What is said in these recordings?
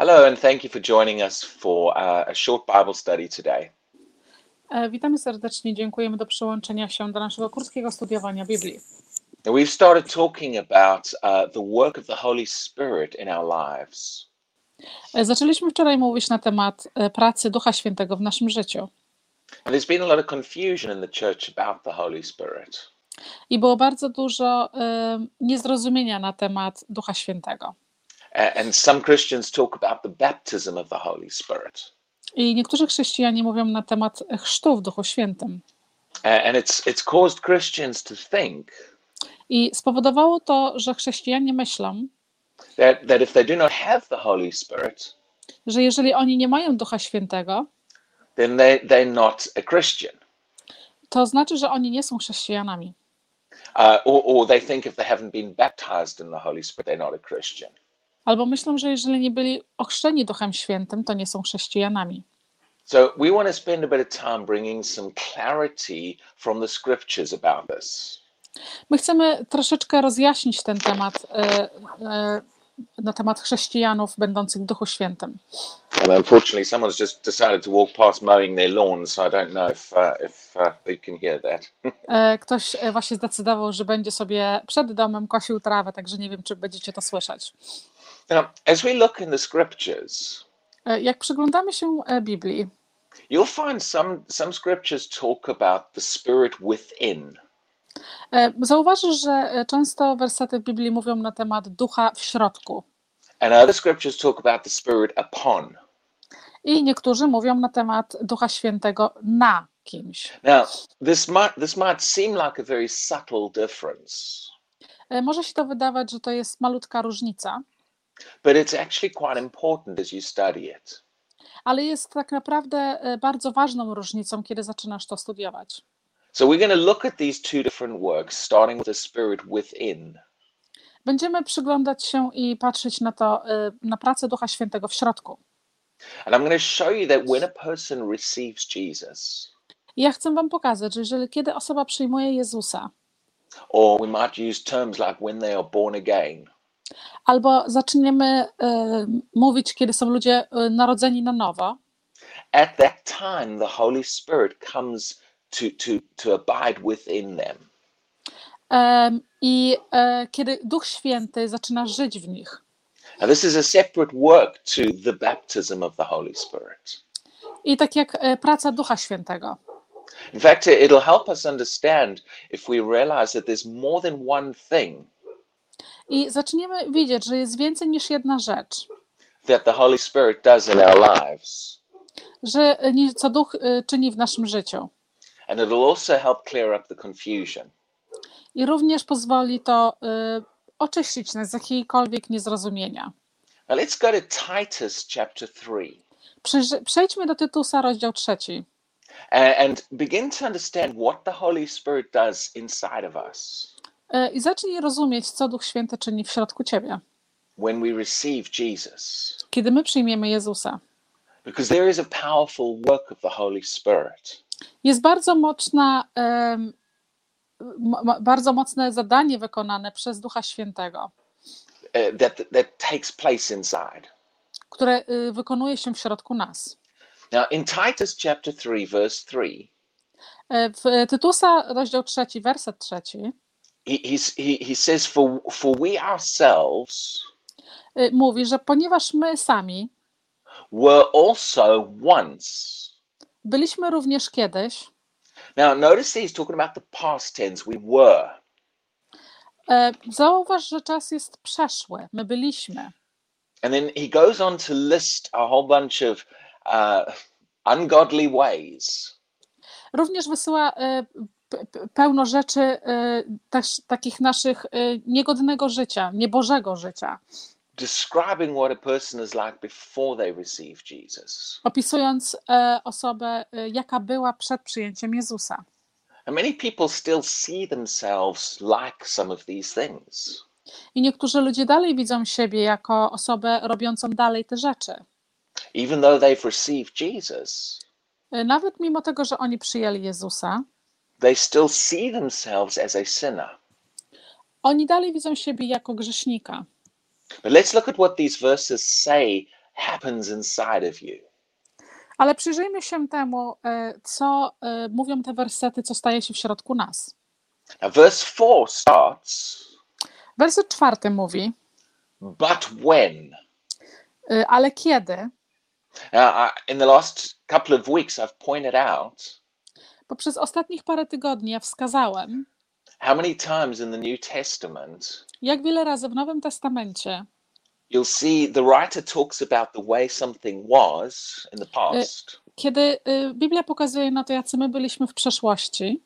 Hello and thank you for joining us for a short Bible study today. Witamy serdecznie, dziękujemy do przyłączenia się do naszego krótkiego studiowania Biblii. And we've started talking about the work of the Holy Spirit in our lives. Zaczęliśmy wczoraj mówić na temat pracy Ducha Świętego w naszym życiu. And there's been a lot of confusion in the church about the Holy Spirit. I było bardzo dużo niezrozumienia na temat Ducha Świętego. And some Christians talk about the baptism of the Holy Spirit. I niektórzy chrześcijanie mówią na temat chrztu w Duchu Świętym. And it's caused Christians to think. I spowodowało to, że chrześcijanie myślą, that if they do not have the Holy Spirit, że jeżeli oni nie mają Ducha Świętego, then they're not a Christian. To znaczy, że oni nie są chrześcijanami. Or they think if they haven't been baptized in the Holy Spirit, they're not a Christian. Albo myślą, że jeżeli nie byli ochrzczeni Duchem Świętym, to nie są chrześcijanami. So we want to spend a bit of time bringing some clarity from the scriptures about this. My chcemy troszeczkę rozjaśnić ten temat na temat chrześcijanów będących w Duchu Świętym. Well, unfortunately, someone's just decided to walk past mowing their lawn, so I don't know if you can hear that. Ktoś właśnie zdecydował, że będzie sobie przed domem kosił trawę, także nie wiem, czy będziecie to słyszeć. Now, as we look in the scriptures, jak przyglądamy się Biblii, you'll find some scriptures talk about the spirit within. Zauważysz, że często wersety w Biblii mówią na temat ducha w środku. And other scriptures talk about the spirit upon. I niektórzy mówią na temat Ducha Świętego na kimś. Now, this might seem like a very subtle difference. Może się to wydawać, że to jest malutka różnica. But it's actually quite important as you study it. Ale jest tak naprawdę bardzo ważną różnicą, kiedy zaczynasz to studiować. So we're going to look at these two different works, starting with the spirit within. Będziemy przyglądać się i patrzeć na to, na pracę Ducha Świętego w środku. And I'm going to show you that when a person receives Jesus. Ja chcę wam pokazać, że kiedy osoba przyjmuje Jezusa. Or we might use terms like when they are born again. Albo zaczniemy mówić, kiedy są ludzie narodzeni na nowo. At that time the Holy Spirit comes to abide within them. Kiedy Duch Święty zaczyna żyć w nich. Now this is a separate work to the baptism of the Holy Spirit. I tak jak praca Ducha Świętego. In fact, it'll help us understand if we realize that there's more than one thing. I zaczniemy widzieć, że jest więcej niż jedna rzecz. That the Holy Spirit does in our lives. Że co Duch czyni w naszym życiu. And it will also help clear up the confusion. I również pozwoli to oczyścić nas z jakiejkolwiek niezrozumienia. Now let's go to Titus chapter 3. Przejdźmy do Tytusa, rozdział 3. And begin to understand what the Holy Spirit does inside of us. I zacznij rozumieć, co Duch Święty czyni w środku ciebie. When we receive Jesus. Kiedy my przyjmiemy Jezusa. Because there is a powerful work of the Holy Spirit. Jest bardzo mocne zadanie wykonane przez Ducha Świętego, that takes place inside. Które wykonuje się w środku nas. Now in Titus chapter 3 verse 3. W Tytusa rozdział 3 werset 3. He says for we ourselves. Mówi, że ponieważ my sami were also once. Byliśmy również kiedyś. Now notice he's talking about the past tense. We were. Zauważ, że czas jest przeszły. My byliśmy. And then he goes on to list a whole bunch of ungodly ways. Również wysyła pełno rzeczy takich naszych niegodnego życia, niebożego życia. Describing what a person is like before they receive Jesus. Opisując osobę, jaka była przed przyjęciem Jezusa. And many people still see themselves like some of these things. I niektórzy ludzie dalej widzą siebie jako osobę robiącą dalej te rzeczy. Even though they've received Jesus. Nawet mimo tego, że oni przyjęli Jezusa. They still see themselves as a sinner. Oni dalej widzą siebie jako grzesznika. But let's look at what these verses say happens inside of you. Ale przyjrzyjmy się temu, co mówią te wersety, co staje się w środku nas. Now verse 4 starts. Werset 4 mówi. But when? Ale kiedy? In the last couple of weeks I've pointed out. Poprzez ostatnich parę tygodni ja wskazałem. How many times in the New Testament? Jak wiele razy w Nowym Testamencie? You'll see the writer talks about the way something was in the past. Kiedy Biblia pokazuje na to, jacy my byliśmy w przeszłości.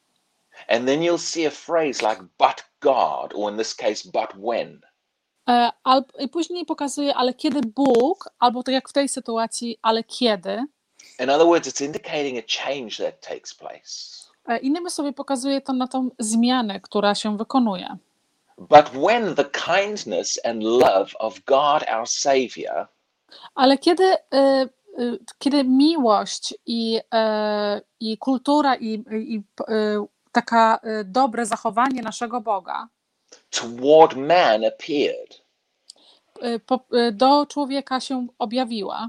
And then you'll see a phrase like but God, or in this case but when. I później pokazuje, ale kiedy Bóg, albo tak jak w tej sytuacji, ale kiedy. In other words, it's indicating a change that takes place. Innymi słowy, pokazuje to na tą zmianę, która się wykonuje. But when the kindness and love of God our Savior. Ale kiedy miłość i kultura i taka dobre zachowanie naszego Boga toward man appeared. Do człowieka się objawiła.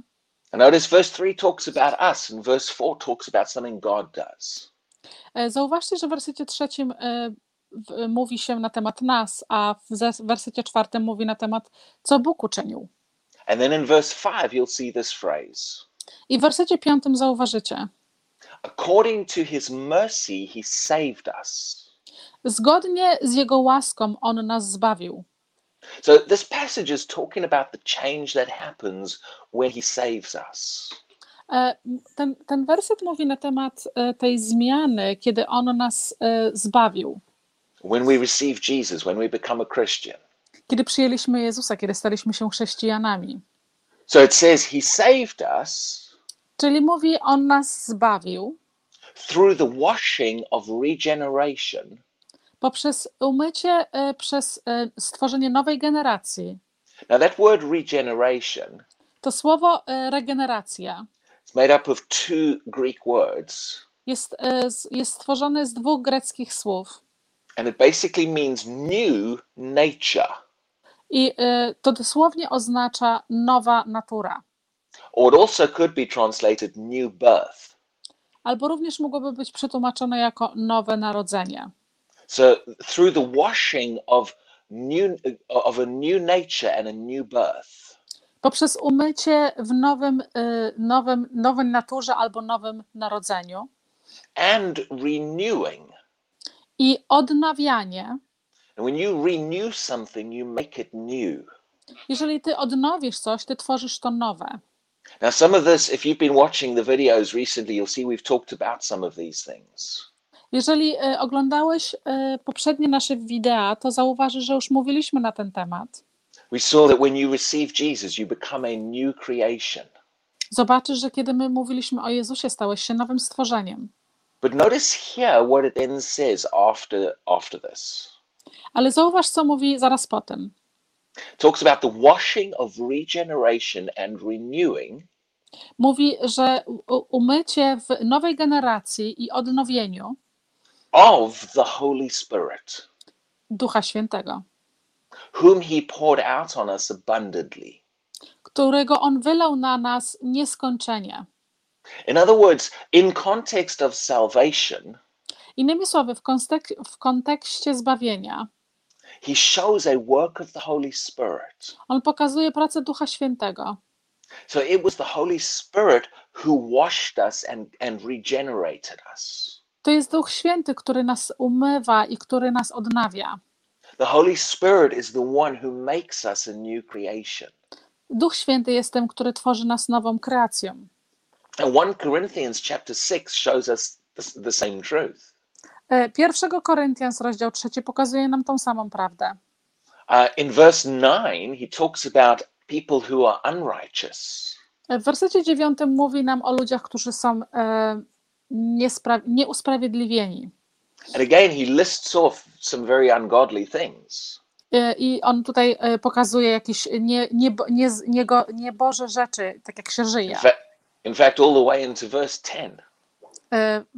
Notice verse 3 talks about us and verse 4 talks about something God does. Zauważcie, że w wersecie 3 mówi się na temat nas, a w wersecie 4 mówi na temat, co Bóg uczynił. And then in verse 5 you'll see this phrase. I w wersecie 5 zauważycie. According to his mercy he saved us. Zgodnie z jego łaską on nas zbawił. So this passage is talking about the change that happens when he saves us. Ten werset mówi na temat tej zmiany, kiedy on nas zbawił. When we receive Jesus, when we become a Christian. Kiedy przyjęliśmy Jezusa, kiedy staliśmy się chrześcijanami. So it says he saved us. Czyli mówi, on nas zbawił. Through the washing of regeneration. Poprzez umycie przez stworzenie nowej generacji. Now that word regeneration. To słowo regeneracja. It's made up of 2 Greek words. Jest stworzone z 2 greckich słów. And it basically means new nature. I to dosłownie oznacza nowa natura. Or it also could be translated new birth. Albo również mogłoby być przetłumaczone jako nowe narodzenie. So through the washing of a new nature and a new birth. Poprzez umycie w nowej naturze albo nowym narodzeniu. And renewing. I odnawianie. And when you renew something, you make it new. Jeżeli ty odnowisz coś, ty tworzysz to nowe. Now some of this, if you've been watching the videos recently, you'll see we've talked about some of these things. Jeżeli oglądałeś poprzednie nasze wideo, to zauważysz, że już mówiliśmy na ten temat. We saw that when you receive Jesus, you become a new creation. Zobaczysz, że kiedy my mówiliśmy o Jezusie, stałeś się nowym stworzeniem. But notice here what it then says after this. Ale zauważ, co mówi zaraz po tym. Talks about the washing of regeneration and renewing. Mówi, że umycie w nowej generacji i odnowieniu of the Holy Spirit. Ducha Świętego. Whom he poured out on us abundantly. Którego on wylał na nas nieskończenie. In other words, in context of salvation. Innymi słowy, w kontekście zbawienia. He shows a work of the Holy Spirit. On pokazuje pracę Ducha Świętego. So it was the Holy Spirit who washed us and regenerated us. To jest Duch Święty, który nas umywa i który nas odnawia. The Holy Spirit is the one who makes us a new creation. Duch Święty jest tym, który tworzy nas nową kreacją. And 1 Corinthians chapter 6 shows us the same truth. 1 Koryntian rozdział 3 pokazuje nam tą samą prawdę. In verse 9 he talks about people who are unrighteous. W wersecie 9 mówi nam o ludziach, którzy są nieusprawiedliwieni. And again he lists off some very ungodly things. I on tutaj pokazuje jakieś nieboże rzeczy, tak jak się żyje. In fact all the way into verse 10.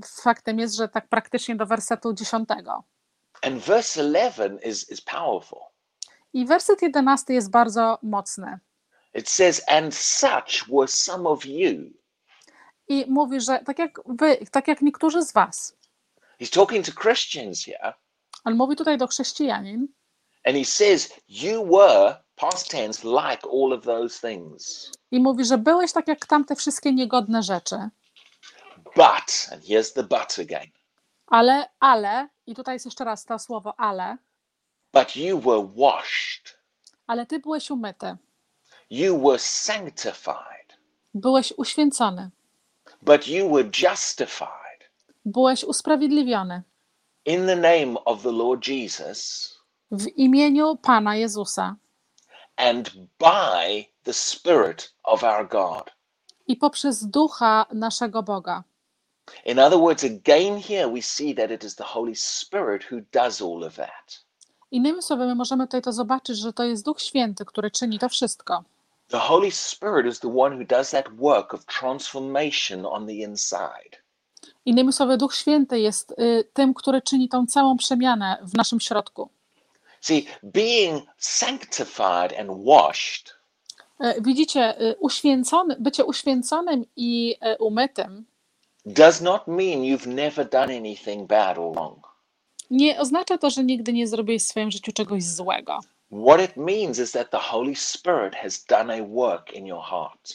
Faktem jest, że tak praktycznie do wersetu 10. And verse 11 is powerful. I werset 11 jest bardzo mocny. It says, and such were some of you. I mówi, że tak jak wy, tak jak niektórzy z was. He's talking to Christians here. Ale mówi tutaj do chrześcijanin. And he says, you were, past tense, like all of those things. I mówi, że byłeś tak jak tamte wszystkie niegodne rzeczy. But, and here's the but again. Ale, i tutaj jest jeszcze raz to słowo ale. But you were washed. Ale ty byłeś umyty. You were sanctified. Byłeś uświęcony. But you were justified. Byłeś usprawiedliwiony. In the name of the Lord Jesus. W imieniu Pana Jezusa. And by the Spirit of our God. I poprzez Ducha naszego Boga. In other words, again here we see that it is the Holy Spirit who does all of that. Innymi słowy, my możemy tutaj to zobaczyć, że to jest Duch Święty, który czyni to wszystko. The Holy Spirit is the one who does that work of transformation on the inside. Innymi słowy, Duch Święty jest tym, który czyni tą całą przemianę w naszym środku. See, being sanctified and washed. Widzicie, uświęcony, bycie uświęconym i umytym does not mean you've never done anything bad or wrong. Nie oznacza to, że nigdy nie zrobiłeś w swoim życiu czegoś złego. What it means is that the Holy Spirit has done a work in your heart.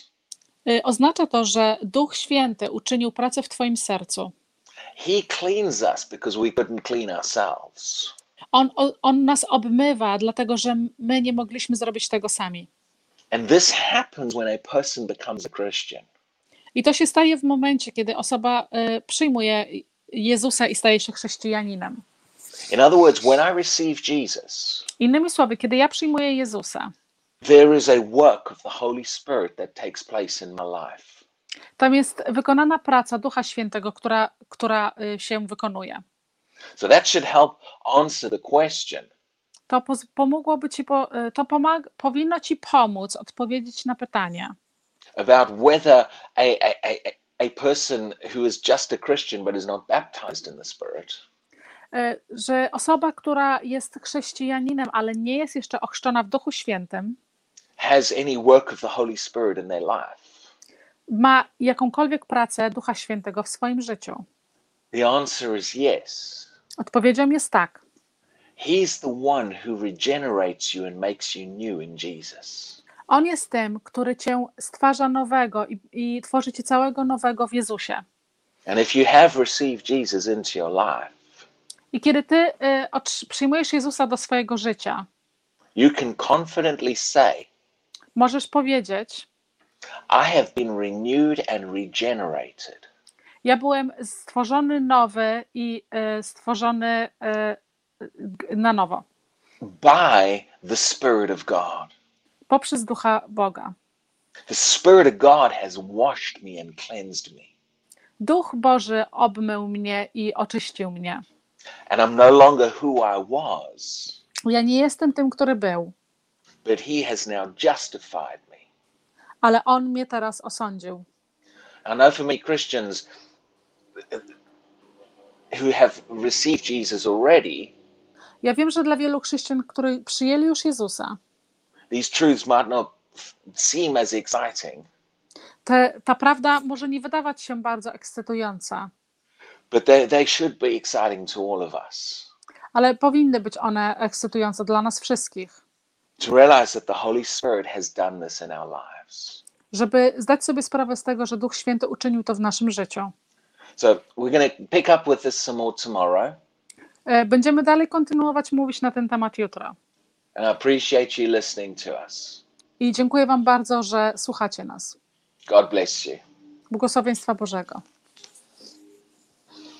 Oznacza to, że Duch Święty uczynił pracę w twoim sercu. He cleans us because we couldn't clean ourselves. On nas obmywa, dlatego że my nie mogliśmy zrobić tego sami. And this happens when a person becomes a Christian. I to się staje w momencie, kiedy osoba przyjmuje Jezusa i staje się chrześcijaninem. In other words, when I receive Jesus, innymi słowy, kiedy ja przyjmuję Jezusa, there is a work of the Holy Spirit that takes place in my life. Tam jest wykonana praca Ducha Świętego, która się wykonuje. So that should help answer the question. To pomogłoby ci, powinno ci pomóc odpowiedzieć na pytanie. About whether a person who is just a Christian but is not baptized in the Spirit. Że osoba, która jest chrześcijaninem, ale nie jest jeszcze ochrzczona w Duchu Świętym, has any work of the Holy Spirit in their life? Ma jakąkolwiek pracę Ducha Świętego w swoim życiu? The answer is yes. Odpowiedzią jest tak. He's the one who regenerates you and makes you new in Jesus. On jest tym, który cię stwarza nowego i tworzy cię całego nowego w Jezusie. And if you have received Jesus into your life, i kiedy ty przyjmujesz Jezusa do swojego życia, you can confidently say, możesz powiedzieć, I have been renewed and regenerated. Ja byłem stworzony nowy i stworzony na nowo. By the Spirit of God. Poprzez Ducha Boga. The Spirit of God has washed me and cleansed me. Duch Boży obmył mnie i oczyścił mnie. And I'm no longer who I was. Ja nie jestem tym, który był. But he has now justified me. Ale on mnie teraz osądził. I know for me Christians who have received Jesus already. Ja wiem, że dla wielu chrześcijan, którzy przyjęli już Jezusa, these truths might not seem as exciting. Ta prawda może nie wydawać się bardzo ekscytująca. But they should be exciting to all of us. Ale powinny być one ekscytujące dla nas wszystkich. To realize that the Holy Spirit has done this in our lives. Żeby zdać sobie sprawę z tego, że Duch Święty uczynił to w naszym życiu. So we're going to pick up with this some more tomorrow. Będziemy dalej kontynuować mówić na ten temat jutro. And I appreciate you listening to us. I dziękuję wam bardzo, że słuchacie nas. God bless you. Błogosławieństwa Bożego.